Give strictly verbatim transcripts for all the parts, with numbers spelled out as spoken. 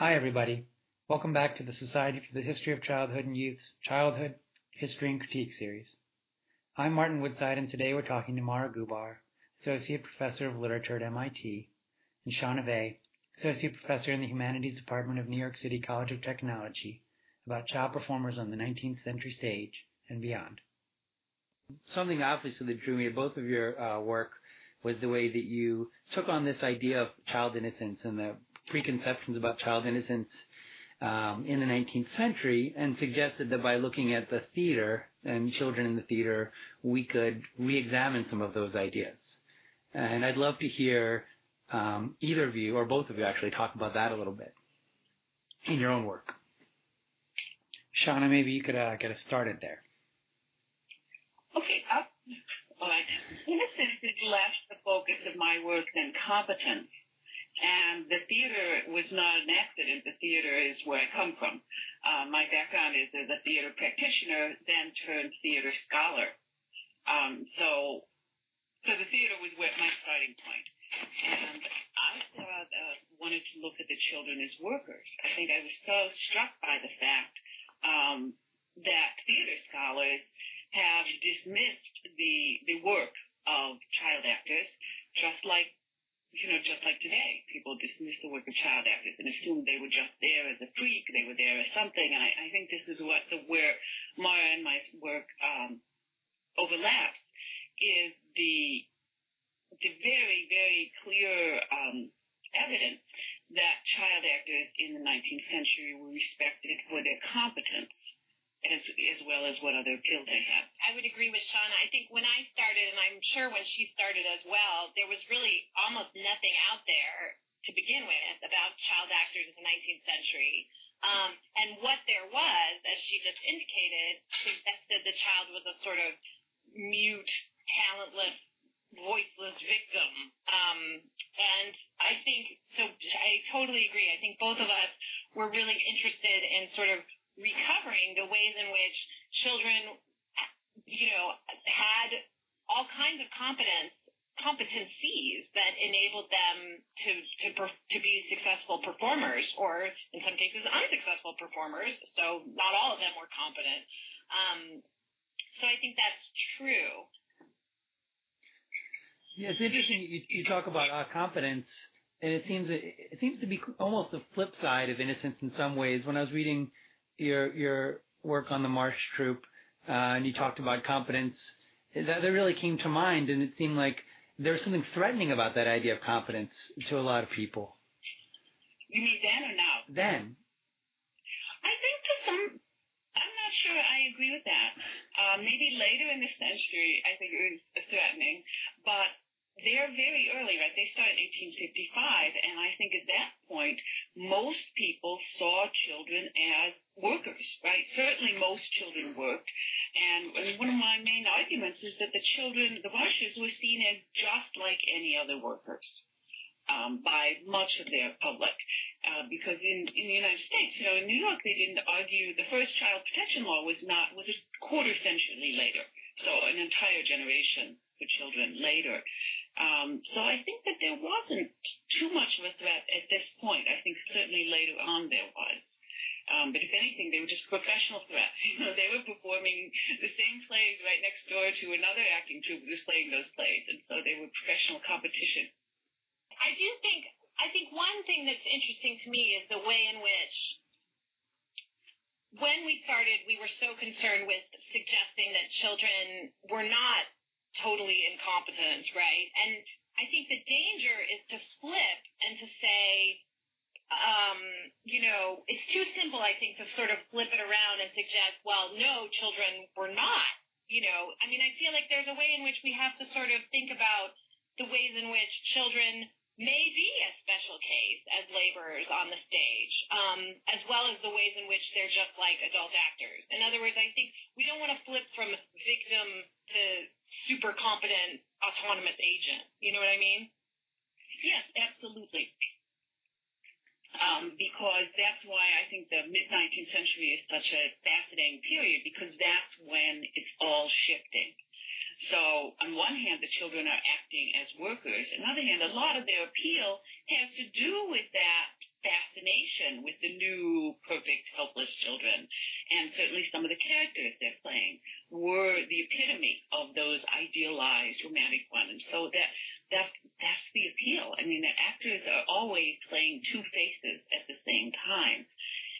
Hi, everybody. Welcome back to the Society for the History of Childhood and Youth's Childhood History and Critique series. I'm Martin Woodside, and today we're talking to Mara Gubar, Associate Professor of Literature at M I T, and Shauna Vey, Associate Professor in the Humanities Department of New York City College of Technology, about child performers on the nineteenth century stage and beyond. Something obviously that drew me to both of your uh, work was the way that you took on this idea of child innocence and the preconceptions about child innocence um, in the nineteenth century, and suggested that by looking at the theater and children in the theater, we could re-examine some of those ideas. And I'd love to hear um, either of you, or both of you actually, talk about that a little bit in your own work. Shauna, maybe you could uh, get us started there. Okay. Uh, well, innocence is less the focus of my work than competence. And the theater was not an accident. The theater is where I come from. Uh, my background is as a theater practitioner, then turned theater scholar. Um, so, so the theater was where my starting point. And I thought, uh, wanted to look at the children as workers. I think I was so struck by the fact um, that theater scholars have dismissed the the work of child actors, just like. You know, just like today, people dismiss the work of child actors and assume they were just there as a freak, they were there as something. And I, I think this is what the where Mara and my work um, overlaps is the the very, very clear um, evidence that child actors in the nineteenth century were respected for their competence. As, as well as what other appeal they have. I would agree with Shauna. I think when I started, and I'm sure when she started as well, there was really almost nothing out there to begin with about child actors in the nineteenth century. Um, and what there was, as she just indicated, suggested the child was a sort of mute, talentless, voiceless victim. Um, and I think, so I totally agree. I think both of us were really interested in sort of recovering the ways in which children, you know, had all kinds of competence, competencies that enabled them to, to to be successful performers, or in some cases unsuccessful performers. So not all of them were competent. Um, so I think that's true. Yeah, it's interesting. You, you talk about uh, competence. And it seems it seems to be almost the flip side of innocence in some ways. When I was reading Your your work on the Marsh Troop, uh, and you talked about competence. That, that really came to mind, and it seemed like there was something threatening about that idea of competence to a lot of people. You mean then or now? Then. I think to some, I'm not sure I agree with that. Uh, maybe later in the century, I think it was threatening, but they're very early, right? They started in eighteen fifty-five, and I think at that point, most people saw children as workers, right? Certainly most children worked, and one of my main arguments is that the children, the Marshes, were seen as just like any other workers um, by much of their public, uh, because in, in the United States, you know, in New York, they didn't argue, the first child protection law was not, was a quarter century later, so an entire generation for children later. Um, so I think that there wasn't too much of a threat at this point. I think certainly later on there was. Um, but if anything, they were just professional threats. You know, they were performing the same plays right next door to another acting troupe who was playing those plays. And so they were professional competition. I do think, I think one thing that's interesting to me is the way in which when we started, we were so concerned with suggesting that children were not totally incompetent, right? And I think the danger is to flip and to say, um, you know, it's too simple, I think, to sort of flip it around and suggest, well, no, children were not, you know. I mean, I feel like there's a way in which we have to sort of think about the ways in which children may be a special case as laborers on the stage, um, as well as the ways in which they're just like adult actors. In other words, I think we don't want to flip from victim to super competent autonomous agent. You know what I mean? Yes, absolutely. Um, because that's why I think the mid-nineteenth century is such a fascinating period, because that's when it's all shifting. So on one hand, the children are acting as workers. On the other hand, a lot of their appeal has to do with that fascination fascination with the new perfect helpless children. And certainly some of the characters they're playing were the epitome of those idealized romantic ones. And so that that's, that's the appeal. I mean, the actors are always playing two faces at the same time.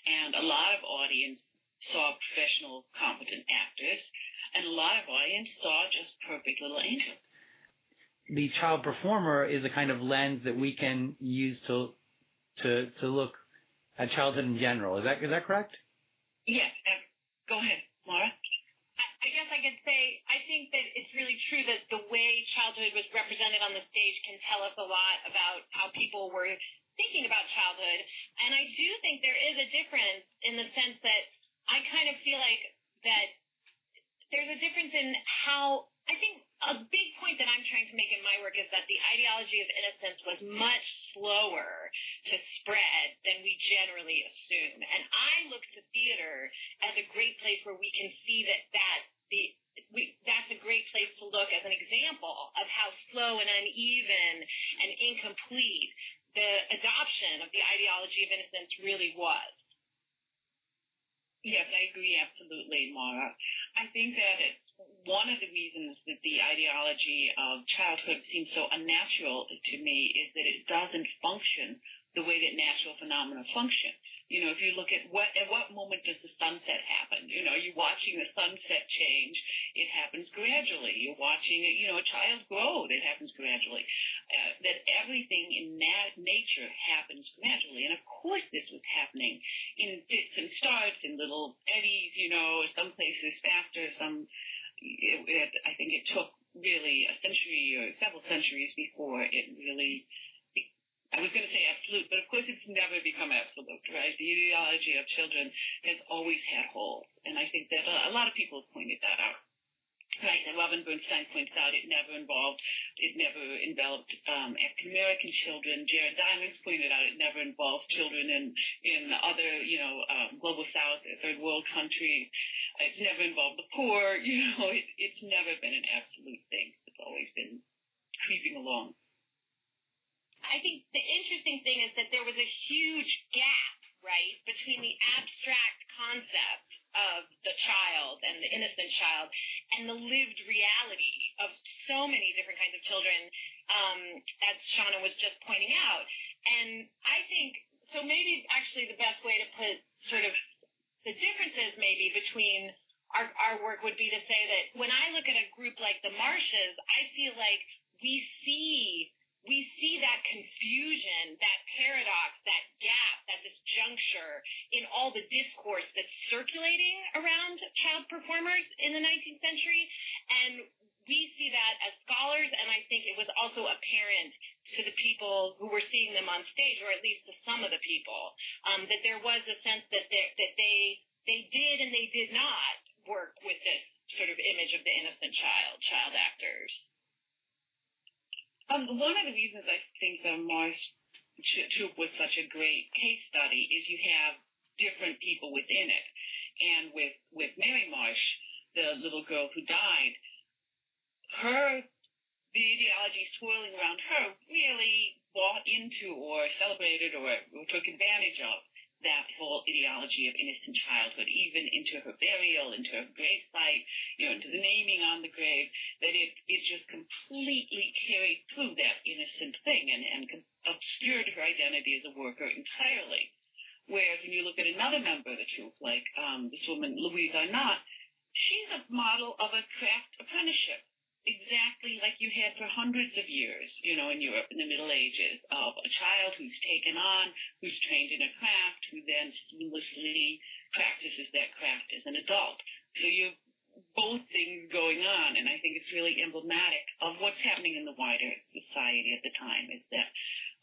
And a lot of audience saw professional, competent actors, and a lot of audience saw just perfect little angels. The child performer is a kind of lens that we can use to to to look at childhood in general. Is that is that correct? Yes. Go ahead, Mara. I guess I could say I think that it's really true that the way childhood was represented on the stage can tell us a lot about how people were thinking about childhood. And I do think there is a difference in the sense that I kind of feel like that there's a difference in how I think a big point that I'm trying to make in my work is that the ideology of innocence was much slower to spread than we generally assume. And I look to theater as a great place where we can see that, that the, we, that's a great place to look as an example of how slow and uneven and incomplete the adoption of the ideology of innocence really was. Yes, I agree absolutely, Mara. I think that it's one of the reasons that the ideology of childhood seems so unnatural to me is that it doesn't function the way that natural phenomena function. You know, if you look at what, at what moment does the sunset happen? You know, you're watching the sunset change. It happens gradually. You're watching, you know, a child grow. It happens gradually. Uh, that everything in nat- nature happens gradually. And, of course, this was happening in fits and starts, in little eddies, you know, some places faster, some, it, it, I think it took really a century or several centuries before it really, I was going to say absolute, but of course it's never become absolute, right? The ideology of children has always had holes, and I think that a lot of people have pointed that out, right? And Robin Bernstein points out it never involved, it never enveloped um, African-American children. Jared Diamond pointed out it never involved children in, in other, you know, um, global south, third world countries. It's never involved the poor, you know, it, it's never been an absolute thing. It's always been creeping along. I think the interesting thing is that there was a huge gap, right, between the abstract concept of the child and the innocent child and the lived reality of so many different kinds of children, um, as Shauna was just pointing out. And I think, so maybe actually the best way to put sort of the differences maybe between our, our work would be to say that when I look at a group like the Marshes, I feel like we see... We see that confusion, that paradox, that gap, that disjuncture in all the discourse that's circulating around child performers in the nineteenth century. And we see that as scholars, and I think it was also apparent to the people who were seeing them on stage, or at least to some of the people, um, that there was a sense that, that they, they did and they did not work with this sort of image of the innocent child, child actors. Um, one of the reasons I think the Marsh Troop was such a great case study is you have different people within it. And with, with Mary Marsh, the little girl who died, her, the ideology swirling around her really bought into or celebrated or, or took advantage of that whole ideology of innocent childhood, even into her burial, into her gravesite, you know, into the naming on the grave, that it, it just completely carried through that innocent thing and, and obscured her identity as a worker entirely. Whereas when you look at another member of the troupe, like um, this woman, Louise Arnott, she's a model of a craft apprenticeship, exactly like you had for hundreds of years, you know, in Europe in the Middle Ages, of a child who's taken on, who's trained in a craft, who then seamlessly practices that craft as an adult. So you have both things going on, and I think it's really emblematic of what's happening in the wider society at the time, is that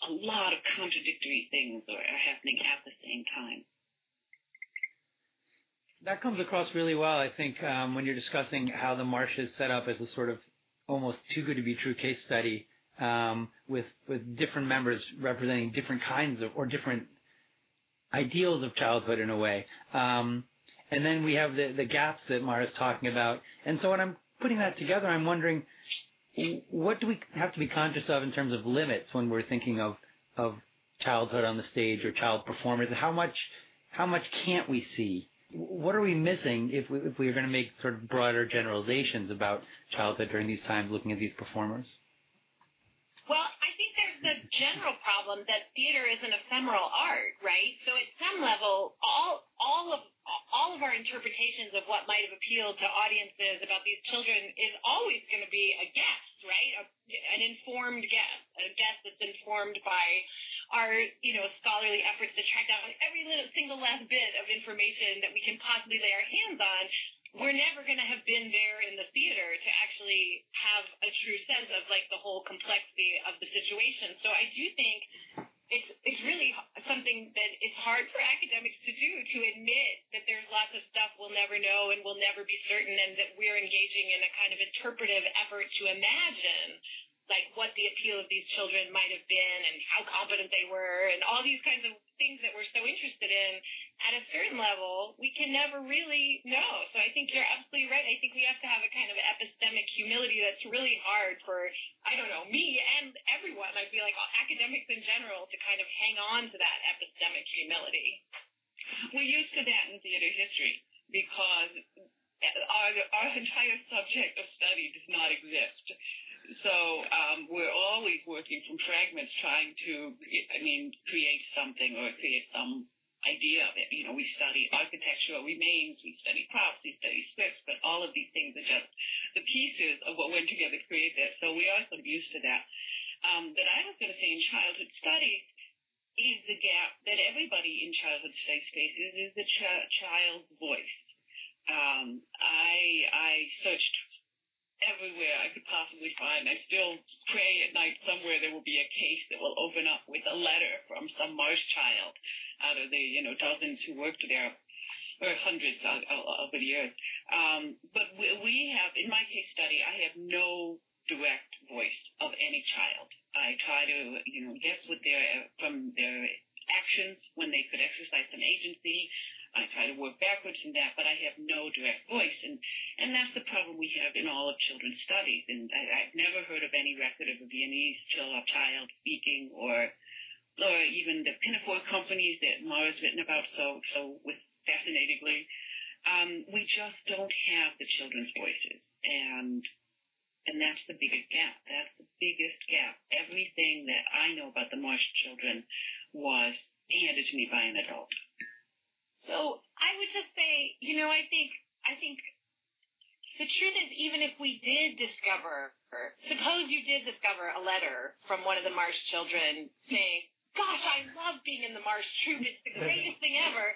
a lot of contradictory things are happening at the same time. That comes across really well, I think, um, when you're discussing how the Marsh is set up as a sort of almost too good to be true case study, um, with with different members representing different kinds of or different ideals of childhood in a way. Um, and then we have the, the gaps that Mara's talking about. And so when I'm putting that together, I'm wondering, what do we have to be conscious of in terms of limits when we're thinking of, of childhood on the stage or child performers? How much, how much can't we see? What are we missing if we, if we are going to make sort of broader generalizations about childhood during these times, looking at these performers? Well, I think there's the general problem that theater is an ephemeral art, right? So at some level, all all of all of our interpretations of what might have appealed to audiences about these children is always going to be a guess, right? A, an informed guess, a guess that's informed by our, you know, scholarly efforts to track down every little single last bit of information that we can possibly lay our hands on. We're never going to have been there in the theater to actually have a true sense of, like, the whole complexity of the situation. So I do think it's it's really something that it's hard for academics to do, to admit that there's lots of stuff we'll never know and we'll never be certain, and that we're engaging in a kind of interpretive effort to imagine, like, what the appeal of these children might have been and how competent they were and all these kinds of things that we're so interested in. At a certain level, we can never really know. So I think you're absolutely right. I think we have to have a kind of epistemic humility that's really hard for, I don't know, me and everyone. I feel like academics in general to kind of hang on to that epistemic humility. We're used to that in theater history because our, our entire subject of study does not exist. So um, we're always working from fragments, trying to, I mean, create something or create some idea of it. You know, we study architectural remains, we study props, we study scripts, but all of these things are just the pieces of what went together to create that. So we are sort of used to that. Um, but I was going to say in childhood studies is the gap that everybody in childhood studies faces is the ch- child's voice. Um, I I searched everywhere I could possibly find. I still pray at night somewhere there will be a case that will open up with a letter from some Marsh child out of the, you know, dozens who worked there, or hundreds over the years. Um, but we have, in my case study, I have no direct voice of any child. I try to, you know, guess what their, from their actions when they could exercise some agency. I try to work backwards from that, but I have no direct voice. And, and that's the problem we have in all of children's studies. And I, I've never heard of any record of a Viennese child speaking or or even the Pinafore companies that Mara's written about so so with fascinatingly. Um, we just don't have the children's voices. And and that's the biggest gap. That's the biggest gap. Everything that I know about the Marsh children was handed to me by an adult. So I would just say, you know, I think I think the truth is, even if we did discover, suppose you did discover a letter from one of the Marsh children saying, gosh, I love being in the Marsh Troop, it's the greatest thing ever,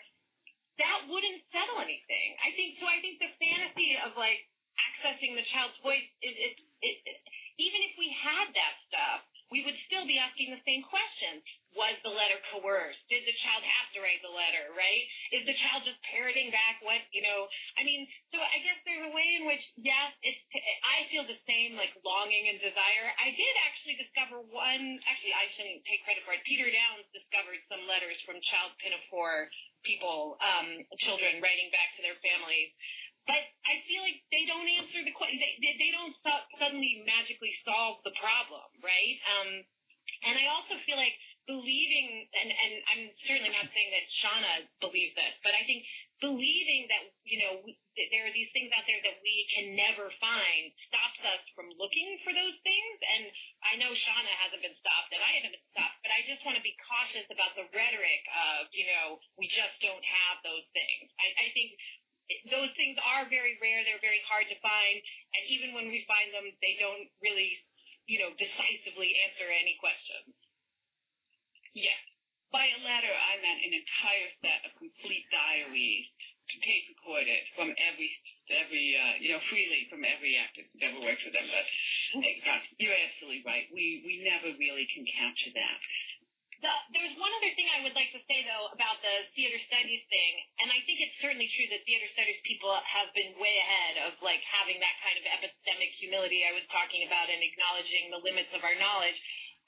that wouldn't settle anything. I think, so I think the fantasy of, like, accessing the child's voice, is it, it, it, even if we had that stuff, we would still be asking the same questions. Was the letter coerced? Did the child have to write the letter, right? Is the child just parroting back what, you know, I mean, so I guess there's a way in which, yes, it's, I feel the same, like, longing and desire. I did actually discover one, actually, I shouldn't take credit for it. Peter Downs discovered some letters from child Pinafore people, um, children writing back to their families. But I feel like they don't answer the question. They, they, they don't su- suddenly magically solve the problem, right? Um, and I also feel like, believing, and, and I'm certainly not saying that Shauna believes this, but I think believing that, you know, we, that there are these things out there that we can never find stops us from looking for those things. And I know Shauna hasn't been stopped, and I haven't been stopped, but I just want to be cautious about the rhetoric of, you know, we just don't have those things. I, I think those things are very rare. They're very hard to find. And even when we find them, they don't really, you know, decisively answer any questions. Yes. By a letter, I meant an entire set of complete diaries, tape recorded from every, every uh, you know, freely from every actor who's ever worked with them. But you're absolutely right. We we never really can capture that. The, there's one other thing I would like to say, though, about the theater studies thing, and I think it's certainly true that theater studies people have been way ahead of, like, having that kind of epistemic humility I was talking about and acknowledging the limits of our knowledge.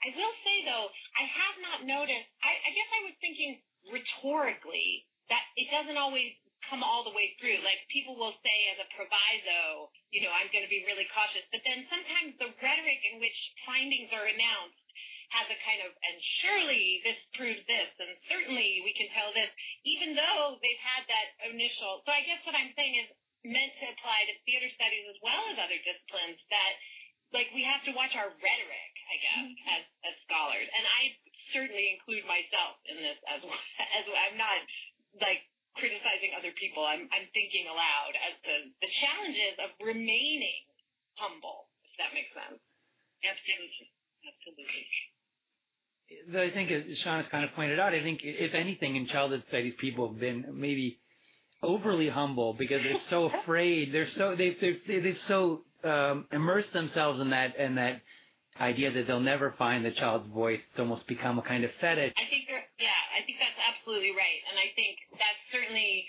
I will say, though, I have not noticed, I, I guess I was thinking rhetorically that it doesn't always come all the way through. Like, people will say as a proviso, you know, I'm going to be really cautious. But then sometimes the rhetoric in which findings are announced has a kind of, and surely this proves this, and certainly we can tell this, even though they've had that initial. So I guess what I'm saying is meant to apply to theater studies as well as other disciplines, that, like, we have to watch our rhetoric, I guess, mm-hmm. as, as scholars. And I certainly include myself in this as well. As well. I'm not, like, criticizing other people. I'm I'm thinking aloud as to the challenges of remaining humble, if that makes sense. Absolutely. Absolutely. Though I think, as Shauna's kind of pointed out, I think, if anything, in childhood studies, people have been maybe overly humble because they're so afraid. They're so they've they've they've so um, immersed themselves in that and that idea that they'll never find the child's voice. It's almost become a kind of fetish. I think they're, yeah, I think that's absolutely right, and I think that's certainly.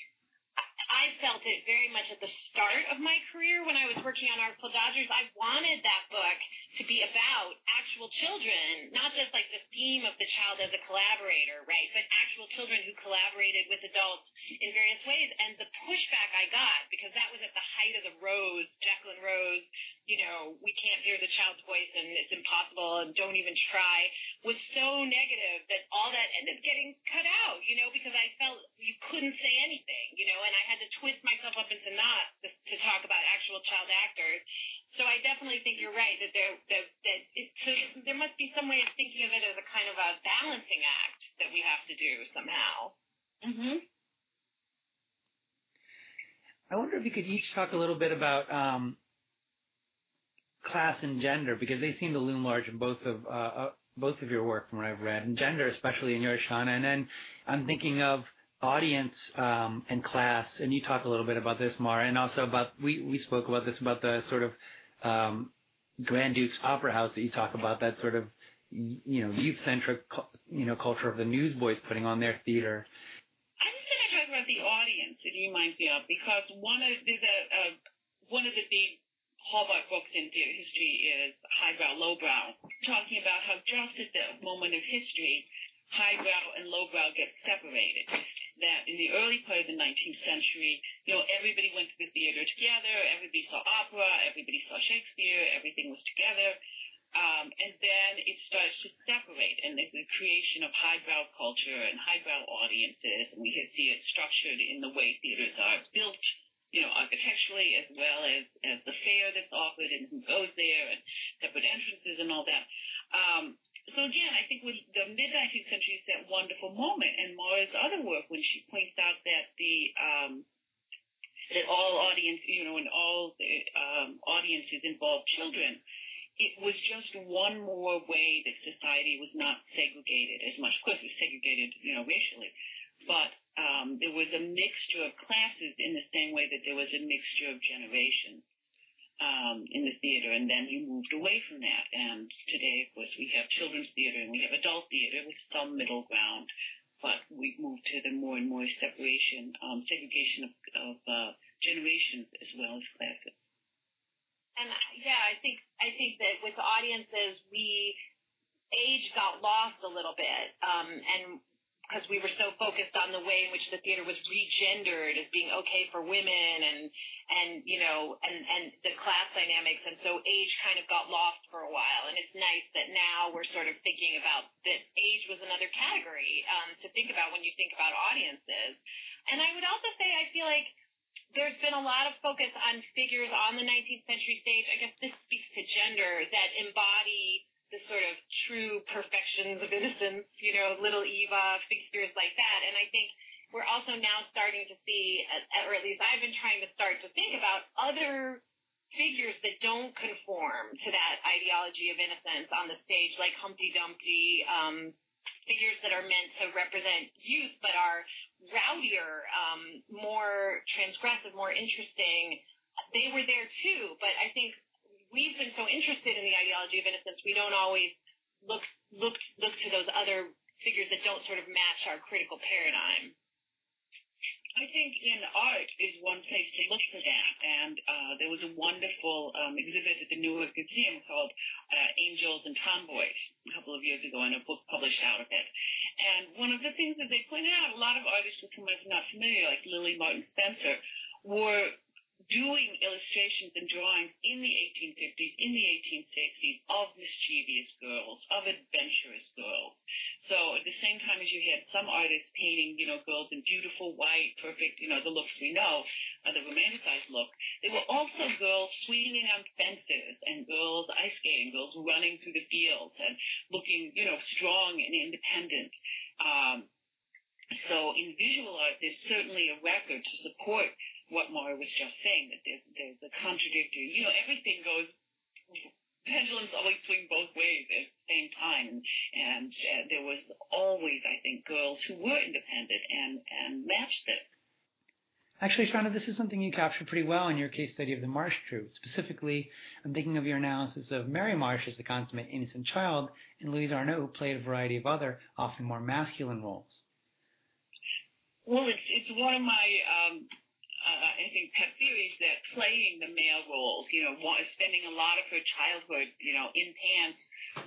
I felt it very much at the start of my career when I was working on Artful Dodgers. I wanted that book to be about actual children, not just like the theme of the child as a collaborator, right, but actual children who collaborated with adults in various ways. And the pushback I got, because that was at the height of the Rose, Jacqueline Rose, you know, we can't hear the child's voice and it's impossible and don't even try, was so negative that all that ended up getting cut out, you know, because I felt you couldn't say anything, you know, and I had to twist myself up into knots to, to talk about actual child actors. So I definitely think you're right that there that, that it, so there must be some way of thinking of it as a kind of a balancing act that we have to do somehow. Mm-hmm. I wonder if you could each talk a little bit about um, class and gender, because they seem to loom large in both of uh, both of your work from what I've read, and gender especially in yours, Shauna. And then I'm thinking of audience um, and class, and you talk a little bit about this, Mara, and also about, we, we spoke about this, about the sort of um, Grand Duke's Opera House that you talk about, that sort of, you know, youth-centric, you know, culture of the newsboys putting on their theater. I'm just going to talk about the audience, if you mind, Theo, because one of, there's a, a, one of the big hallmark books in theater history is Highbrow, Lowbrow, talking about how just at the moment of history, highbrow and lowbrow get separated. That in the early part of the nineteenth century, you know, everybody went to the theater together, everybody saw opera, everybody saw Shakespeare, everything was together. Um, and then it starts to separate, and the, the creation of highbrow culture and highbrow audiences, and we could see it structured in the way theaters are built, you know, architecturally, as well as, as the fare that's offered and who goes there and separate entrances and all that. Um, So again, I think with the mid nineteenth century is that wonderful moment, and Mara's other work when she points out that the um, that all audience, you know, and all the, um, audiences involve children. It was just one more way that society was not segregated as much. Of course, it was segregated, you know, racially, but um, there was a mixture of classes in the same way that there was a mixture of generations. Um, in the theater, and then you moved away from that. And today, of course, we have children's theater and we have adult theater with some middle ground, but we've moved to the more and more separation, um, segregation of, of uh, generations as well as classes. And yeah, I think I think that with audiences, we age got lost a little bit, um, and. Because we were so focused on the way in which the theater was regendered as being okay for women and, and you know, and, and the class dynamics. And so age kind of got lost for a while. And it's nice that now we're sort of thinking about that age was another category um, to think about when you think about audiences. And I would also say I feel like there's been a lot of focus on figures on the nineteenth century stage. I guess this speaks to gender, that embody the sort of true perfections of innocence, you know, Little Eva, figures like that. And I think we're also now starting to see, or at least I've been trying to start to think about other figures that don't conform to that ideology of innocence on the stage, like Humpty Dumpty, um, figures that are meant to represent youth but are rowdier, um, more transgressive, more interesting. They were there too, but I think we've been so interested in the ideology of innocence, we don't always look look look to those other figures that don't sort of match our critical paradigm. I think in art is one place to look for that, and uh, there was a wonderful um, exhibit at the Newark Museum called uh, Angels and Tomboys a couple of years ago, and a book published out of it. And one of the things that they pointed out, a lot of artists with whom I'm not familiar, like Lily Martin Spencer, were doing illustrations and drawings in the eighteen fifties, in the eighteen sixties, of mischievous girls, of adventurous girls. So at the same time as you had some artists painting, you know, girls in beautiful, white, perfect, you know, the looks we know, uh, the romanticized look, there were also girls swinging on fences and girls ice skating, girls running through the fields and looking, you know, strong and independent. Um, so in visual art, there's certainly a record to support what Mara was just saying, that there's, there's a contradictory, you know, everything goes, pendulums always swing both ways at the same time, and, and uh, there was always, I think, girls who were independent and, and matched this. Actually, Shauna, this is something you captured pretty well in your case study of the Marsh Troop. Specifically, I'm thinking of your analysis of Mary Marsh as the consummate innocent child, and Louise Arnott, who played a variety of other, often more masculine roles. Well, it's, it's one of my... Um, Uh, I think pet theories that playing the male roles, you know, spending a lot of her childhood, you know, in pants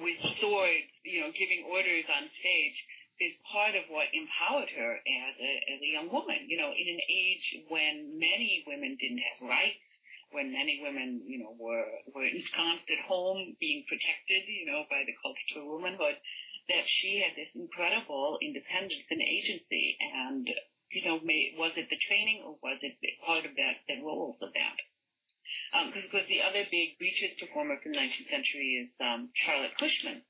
with swords, you know, giving orders on stage, is part of what empowered her as a, as a young woman, you know, in an age when many women didn't have rights, when many women, you know, were, were ensconced at home, being protected, you know, by the culture of womanhood, that she had this incredible independence and agency. And you know, may, was it the training or was it part of that, the roles of that? Because, um, of course, the other big Breeches performer from the nineteenth century is um, Charlotte Cushman,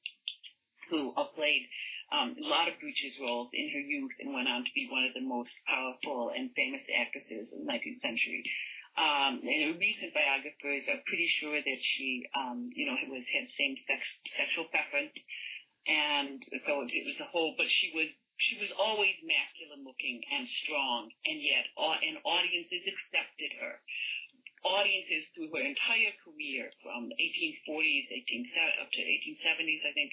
who played um, a lot of Breeches roles in her youth and went on to be one of the most powerful and famous actresses of the nineteenth century. Um, and recent biographers are pretty sure that she, um, you know, was had same-sex sexual preference, and so it was a whole, but she was She was always masculine-looking and strong, and yet and audiences accepted her. Audiences through her entire career, from the eighteen forties up to eighteen seventies, I think,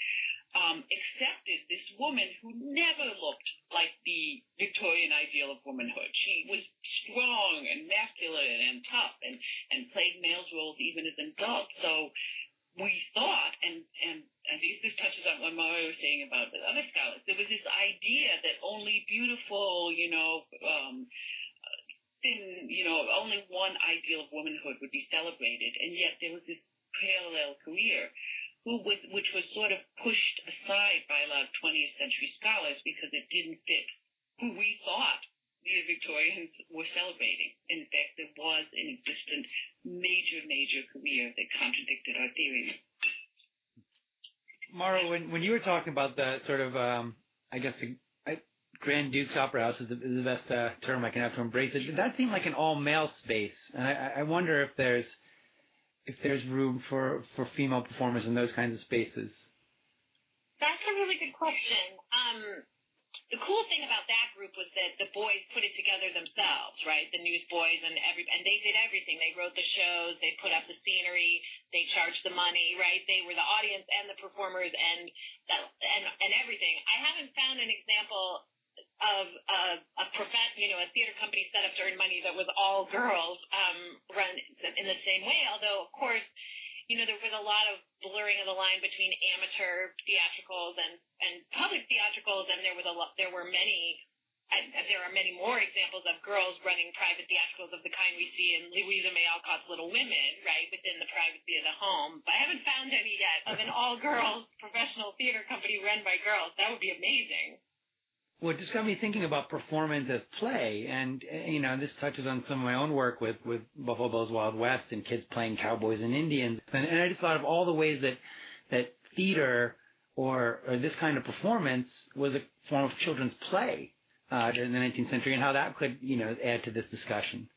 um, accepted this woman who never looked like the Victorian ideal of womanhood. She was strong and masculine and tough, and, and played male roles even as an adult. So we thought, and, and I think this touches on what Mario was saying about the other scholars, there was this idea that only beautiful, you know, um, thin, you know, only one ideal of womanhood would be celebrated, and yet there was this parallel career, who was, which was sort of pushed aside by a lot of twentieth century scholars because it didn't fit who we thought the Victorians were celebrating. In fact, there was an existent major, major career that contradicted our theories. Mara, when, when you were talking about the sort of, um, I guess, the I, Grand Duke's Opera House is the, is the best uh, term I can have to embrace it. That seemed like an all-male space, and I, I wonder if there's if there's room for, for female performers in those kinds of spaces. That's a really good question. Um, The cool thing about that group was that the boys put it together themselves, right? The newsboys and every and they did everything. They wrote the shows, they put up the scenery, they charged the money, right? They were the audience and the performers and and and everything. I haven't found an example of a, a prof- you know, a theater company set up to earn money that was all girls um, run in the same way. Although, of course, you know, there was a lot of blurring of the line between amateur theatricals and, and public theatricals, and there was a lot, there were many, I, there are many more examples of girls running private theatricals of the kind we see in Louisa May Alcott's Little Women, right, within the privacy of the home. But I haven't found any yet of an all-girls professional theater company run by girls. That would be amazing. Well, it just got me thinking about performance as play, and, you know, this touches on some of my own work with, with Buffalo Bill's Wild West and kids playing cowboys and Indians, and, and I just thought of all the ways that that theater or, or this kind of performance was a form of children's play uh, during the nineteenth century, and how that could, you know, add to this discussion.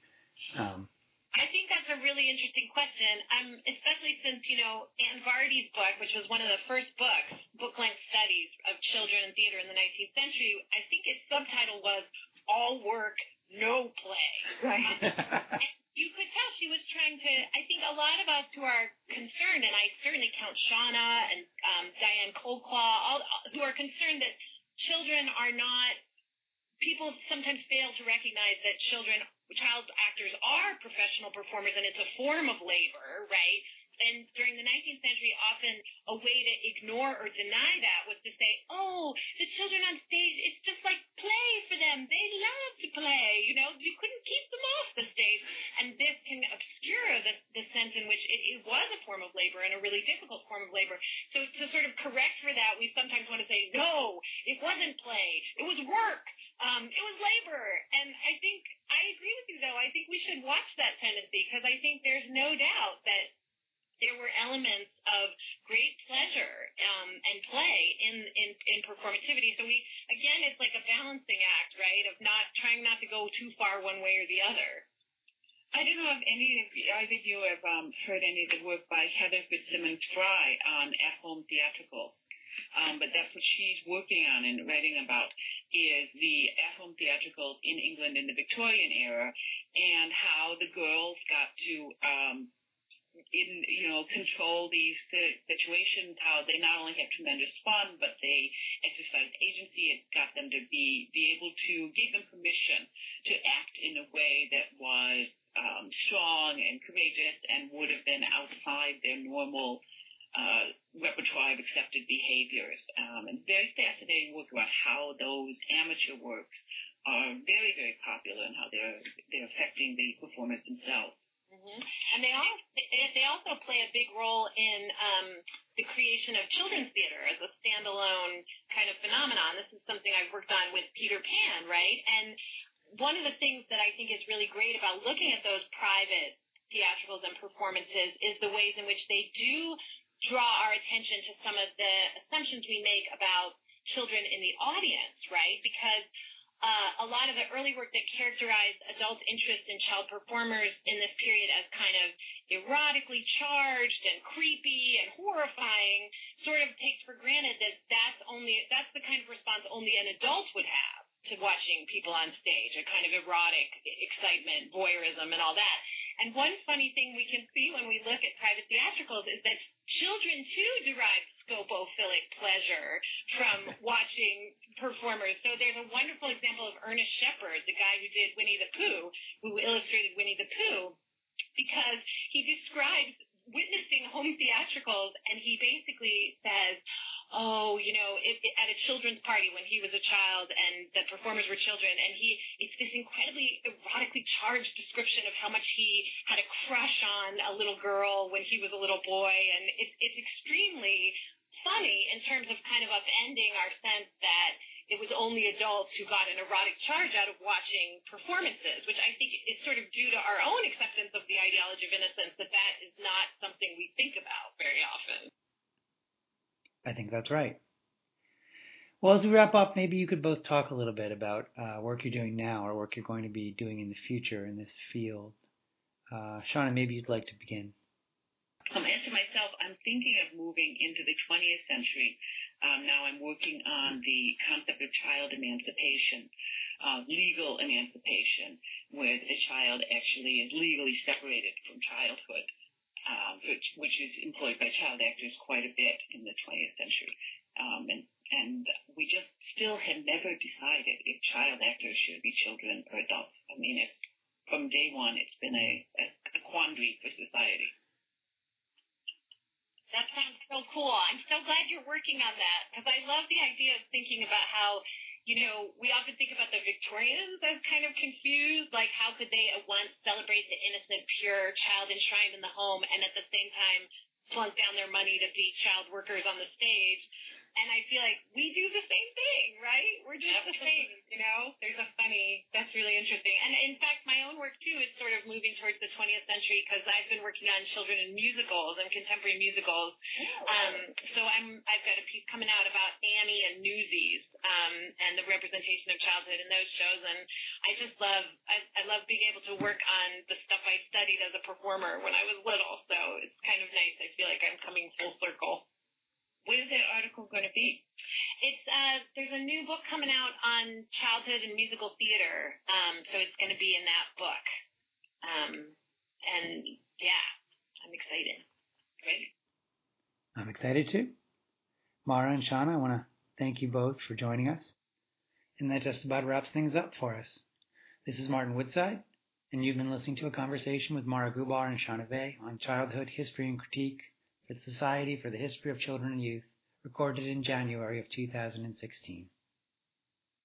Um, I think that's a really interesting question, um, especially since, you know, Anne Vardy's book, which was one of the first books, book-length studies of children and theater in the nineteenth century, I think its subtitle was All Work, No Play. Right. And you could tell she was trying to, I think a lot of us who are concerned, and I certainly count Shauna and um, Diane Coldclaw, all, who are concerned that children are not, people sometimes fail to recognize that children child actors are professional performers, and it's a form of labor, right? And during the nineteenth century, often a way to ignore or deny that was to say, oh, the children on stage, it's just like play for them. They love to play, you know. You couldn't keep them off the stage. And this can in which it, it was a form of labor and a really difficult form of labor. So to sort of correct for that, we sometimes want to say, no, it wasn't play. It was work. Um, it was labor. And I think I agree with you, though. I think we should watch that tendency, because I think there's no doubt that there were elements of great pleasure um, and play in, in, in performativity. So we, again, it's like a balancing act, right, of not trying not to go too far one way or the other. I don't know if any of you, either of you have um, heard any of the work by Heather Fitzsimmons Fry on at-home theatricals, um, but that's what she's working on and writing about, is the at-home theatricals in England in the Victorian era, and how the girls got to um, in, you know, control these situations, how they not only have tremendous fun, but they exercise agency. It got them to be, be able to give them permission to act in a way that was um, strong and courageous and would have been outside their normal uh, repertoire of accepted behaviors. Um, and very fascinating work about how those amateur works are very, very popular and how they're, they're affecting the performers themselves. Mm-hmm. And they also, they also play a big role in um, the creation of children's theater as a standalone kind of phenomenon. This is something I've worked on with Peter Pan, right? And one of the things that I think is really great about looking at those private theatricals and performances is the ways in which they do draw our attention to some of the assumptions we make about children in the audience, right? Because Uh, a lot of the early work that characterized adult interest in child performers in this period as kind of erotically charged and creepy and horrifying sort of takes for granted that that's only that's the kind of response only an adult would have to watching people on stage, a kind of erotic excitement, voyeurism, and all that. And one funny thing we can see when we look at private theatricals is that children, too, derive scopophilic pleasure from watching performers. So there's a wonderful example of Ernest Shepard, the guy who did Winnie the Pooh, who illustrated Winnie the Pooh, because he describes witnessing home theatricals, and he basically says, oh, you know, it, it, at a children's party when he was a child and the performers were children, and he, it's this incredibly erotically charged description of how much he had a crush on a little girl when he was a little boy, and it, it's extremely funny in terms of kind of upending our sense that it was only adults who got an erotic charge out of watching performances, which I think is sort of due to our own acceptance of the ideology of innocence, that that is not something we think about very often. I think that's right. Well, as we wrap up, maybe you could both talk a little bit about uh, work you're doing now or work you're going to be doing in the future in this field. Uh, Shauna, maybe you'd like to begin. Um, as to myself, I'm thinking of moving into the twentieth century. Um, now I'm working on the concept of child emancipation, uh, legal emancipation, where the child actually is legally separated from childhood. Uh, which, which is employed by child actors quite a bit in the twentieth century. Um, and, and we just still have never decided if child actors should be children or adults. I mean, it's, from day one, it's been a, a, a quandary for society. That sounds so cool. I'm so glad you're working on that, because I love the idea of thinking about how, you know, we often think about the Victorians as kind of confused, like how could they at once celebrate the innocent, pure child enshrined in the home and at the same time flunk down their money to be child workers on the stage. And I feel like we do the same thing, right? We're just Absolutely. the same, you know? There's a funny, that's really interesting. And in fact, my own work, too, is sort of moving towards the twentieth century, because I've been working on children in musicals and contemporary musicals. Oh. Um, so I'm, I've got a piece coming out about Annie and Newsies um, and the representation of childhood in those shows. And I just love, I, I love being able to work on the stuff I studied as a performer when I was little. So it's kind of nice. I feel like I'm coming full circle. Where's that article going to be? It's uh, there's a new book coming out on childhood and musical theater, um, so it's going to be in that book. Um, and, yeah, I'm excited. Great. I'm excited, too. Mara and Shauna, I want to thank you both for joining us. And that just about wraps things up for us. This is Martin Woodside, and you've been listening to a conversation with Mara Gubar and Shauna Vey on childhood history and critique, for the Society for the History of Children and Youth, recorded in January of two thousand sixteen.